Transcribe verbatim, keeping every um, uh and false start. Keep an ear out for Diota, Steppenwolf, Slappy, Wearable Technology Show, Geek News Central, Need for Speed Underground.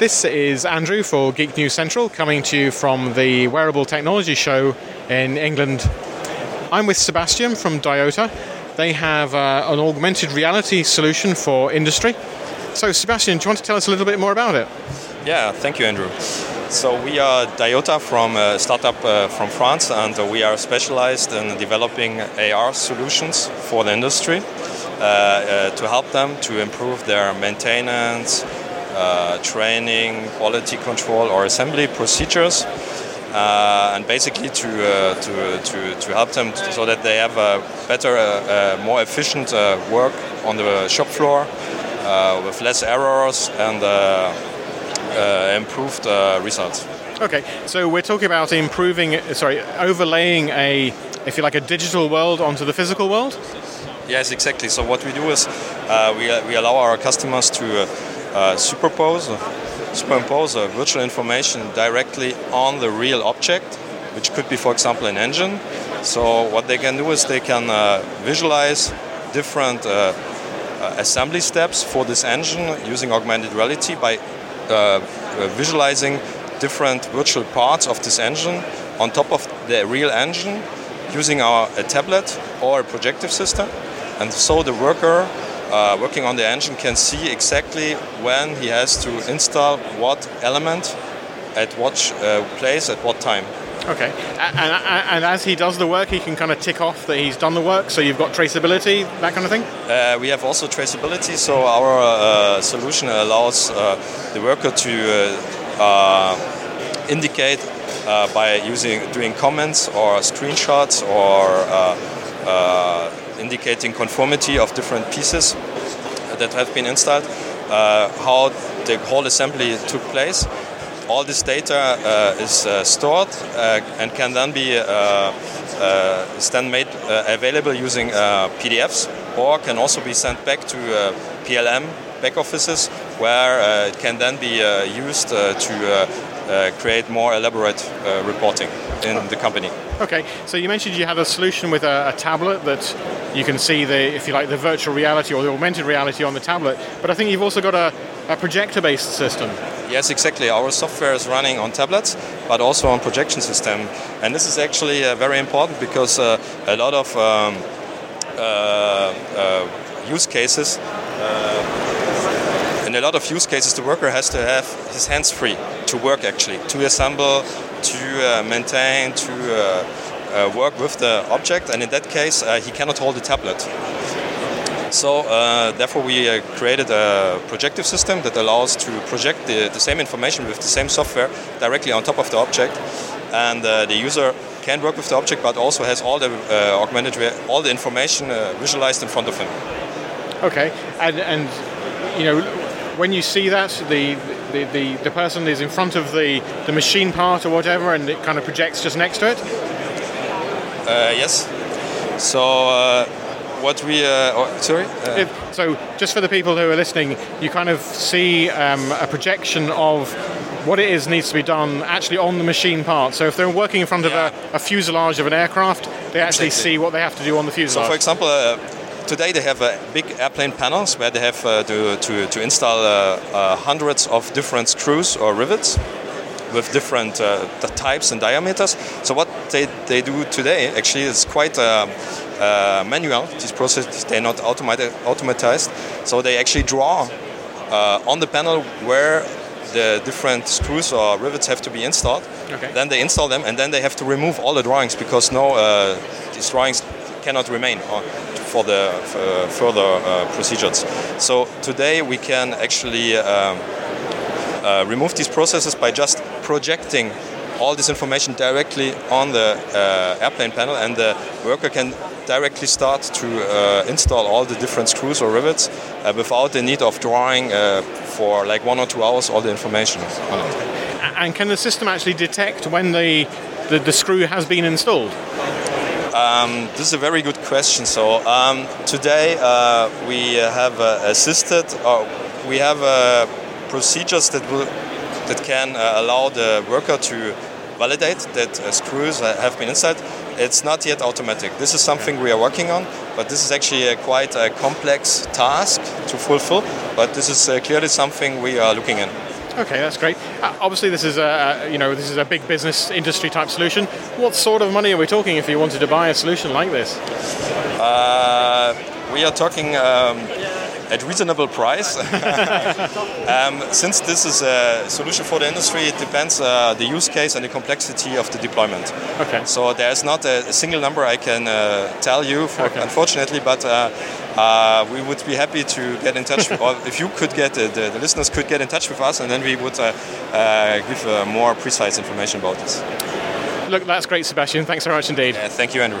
This is Andrew for Geek News Central, coming to you from the Wearable Technology Show in England. I'm with Sebastian from Diota. They have uh, an augmented reality solution for industry. So, Sebastian, do you want to tell us a little bit more about it? Yeah, thank you, Andrew. So we are Diota from a startup uh, from France, and we are specialized in developing A R solutions for the industry uh, uh, to help them to improve their maintenance, Uh, training, quality control, or assembly procedures, uh, and basically to, uh, to to to help them to, so that they have a better, uh, uh, more efficient uh, work on the shop floor uh, with less errors and uh, uh, improved uh, results. Okay, so we're talking about improving, sorry, overlaying a, if you like, a digital world onto the physical world. Yes, exactly. So what we do is uh, we we allow our customers to. Uh, Uh, superpose, superimpose uh, virtual information directly on the real object, which could be, for example, an engine. So what they can do is they can uh, visualize different uh, uh, assembly steps for this engine using augmented reality by uh, uh, visualizing different virtual parts of this engine on top of the real engine using our a tablet or a projective system. And so the worker Uh, working on the engine can see exactly when he has to install what element at what uh, place at what time. Okay, and, and, and as he does the work, he can kind of tick off that he's done the work, so you've got traceability, that kind of thing? Uh, we have also traceability, so our uh, solution allows uh, the worker to uh, uh, indicate uh, by using doing comments or screenshots or uh, uh, indicating conformity of different pieces that have been installed, uh, how the whole assembly took place. All this data uh, is uh, stored uh, and can then be uh, uh, is then made uh, available using uh, P D Fs, or can also be sent back to uh, P L M back offices, where uh, it can then be uh, used uh, to uh, uh, create more elaborate uh, reporting in the company. Okay, so you mentioned you had a solution with a, a tablet that you can see the, if you like, the virtual reality or the augmented reality on the tablet, but I think you've also got a, a projector-based system. Yes, exactly. Our software is running on tablets, but also on projection system. And this is actually uh, very important because uh, a lot of um, uh, uh, use cases, uh, in a lot of use cases, the worker has to have his hands free to work, actually, to assemble, to uh, maintain, to uh, uh, work with the object, and in that case uh, he cannot hold the tablet. So uh, therefore we uh, created a projective system that allows to project the, the same information with the same software directly on top of the object, and uh, the user can work with the object but also has all the uh, augmented re- all the information uh, visualized in front of him. Okay, and, and you know, when you see that, the The, the, the person is in front of the, the machine part or whatever, and it kind of projects just next to it? Uh, yes. So uh, what we... Uh, oh, sorry? Uh, it, so just for the people who are listening, you kind of see um, a projection of what it is needs to be done actually on the machine part. So if they're working in front yeah. of a, a fuselage of an aircraft, they actually exactly. see what they have to do on the fuselage. So for example... Uh, Today they have uh, big airplane panels where they have uh, to, to, to install uh, uh, hundreds of different screws or rivets with different uh, types and diameters. So what they, they do today actually is quite uh, uh, manual. These processes, they're not automated, automatized. So they actually draw uh, on the panel where the different screws or rivets have to be installed. Okay. Then they install them, and then they have to remove all the drawings because no uh, these drawings cannot remain on for the uh, further uh, procedures. So today we can actually um, uh, remove these processes by just projecting all this information directly on the uh, airplane panel, and the worker can directly start to uh, install all the different screws or rivets uh, without the need of drawing uh, for like one or two hours all the information on it. And can the system actually detect when the, the, the screw has been installed? Um, this is a very good question. So um, today uh, we have uh, assisted, or we have uh, procedures that will that can uh, allow the worker to validate that uh, screws have been installed. It's not yet automatic. This is something we are working on, but this is actually a quite a complex task to fulfill. But this is uh, clearly something we are looking at. Okay, that's great. Uh, obviously, this is a you know this is a big business industry type solution. What sort of money are we talking if you wanted to buy a solution like this? Uh, we are talking um, at reasonable price. um, since this is a solution for the industry, it depends uh, the use case and the complexity of the deployment. Okay. So there is not a single number I can uh, tell you, for, okay. unfortunately, but. Uh, Uh, we would be happy to get in touch with, or if you could get, uh, the, the listeners could get in touch with us, and then we would uh, uh, give uh, more precise information about this. Look, that's great, Sebastian. Thanks very much indeed. Uh, thank you, Andrew.